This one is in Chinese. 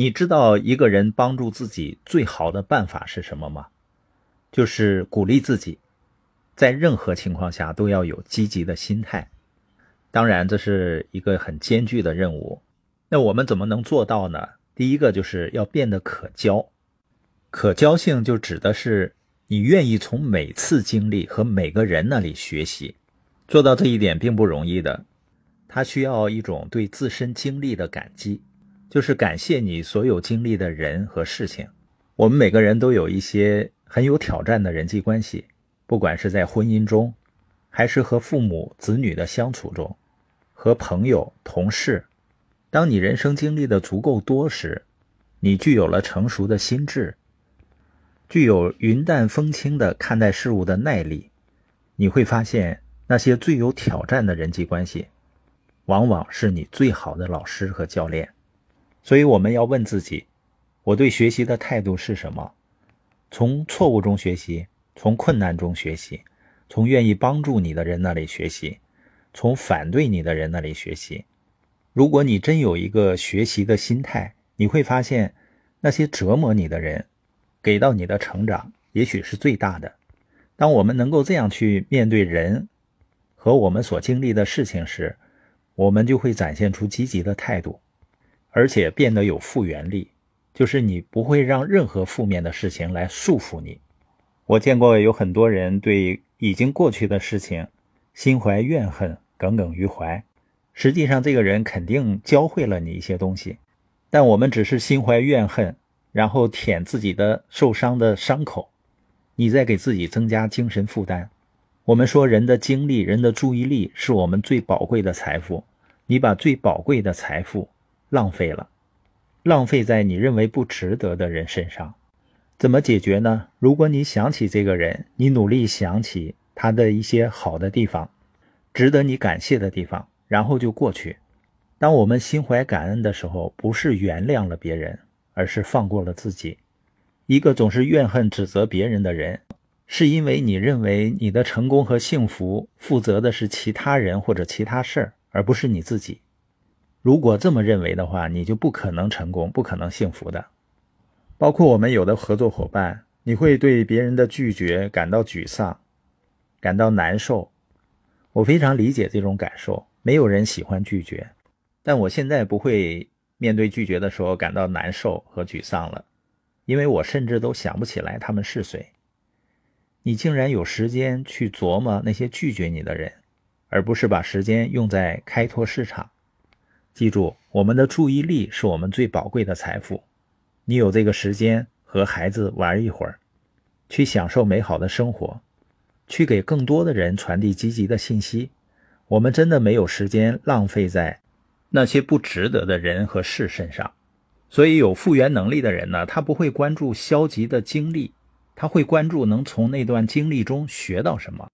你知道一个人帮助自己最好的办法是什么吗？就是鼓励自己，在任何情况下都要有积极的心态。当然，这是一个很艰巨的任务。那我们怎么能做到呢？第一个就是要变得可交。可交性就指的是你愿意从每次经历和每个人那里学习。做到这一点并不容易的，它需要一种对自身经历的感激，就是感谢你所有经历的人和事情。我们每个人都有一些很有挑战的人际关系，不管是在婚姻中，还是和父母子女的相处中，和朋友同事。当你人生经历的足够多时，你具有了成熟的心智，具有云淡风轻的看待事物的耐力。你会发现那些最有挑战的人际关系往往是你最好的老师和教练。所以我们要问自己，我对学习的态度是什么？从错误中学习，从困难中学习，从愿意帮助你的人那里学习，从反对你的人那里学习。如果你真有一个学习的心态，你会发现那些折磨你的人给到你的成长也许是最大的。当我们能够这样去面对人和我们所经历的事情时，我们就会展现出积极的态度，而且变得有复原力，就是你不会让任何负面的事情来束缚你。我见过有很多人对已经过去的事情心怀怨恨，耿耿于怀，实际上这个人肯定教会了你一些东西，但我们只是心怀怨恨，然后舔自己的受伤的伤口，你再给自己增加精神负担。我们说人的精力，人的注意力是我们最宝贵的财富，你把最宝贵的财富浪费了，浪费在你认为不值得的人身上。怎么解决呢？如果你想起这个人，你努力想起他的一些好的地方，值得你感谢的地方，然后就过去。当我们心怀感恩的时候，不是原谅了别人，而是放过了自己。一个总是怨恨指责别人的人，是因为你认为你的成功和幸福负责的是其他人或者其他事儿，而不是你自己。如果这么认为的话，你就不可能成功，不可能幸福的。包括我们有的合作伙伴，你会对别人的拒绝感到沮丧，感到难受。我非常理解这种感受，没有人喜欢拒绝。但我现在不会面对拒绝的时候感到难受和沮丧了，因为我甚至都想不起来他们是谁。你竟然有时间去琢磨那些拒绝你的人，而不是把时间用在开拓市场。记住，我们的注意力是我们最宝贵的财富。你有这个时间和孩子玩一会儿，去享受美好的生活，去给更多的人传递积极的信息。我们真的没有时间浪费在那些不值得的人和事身上。所以有复原能力的人呢，他不会关注消极的经历，他会关注能从那段经历中学到什么。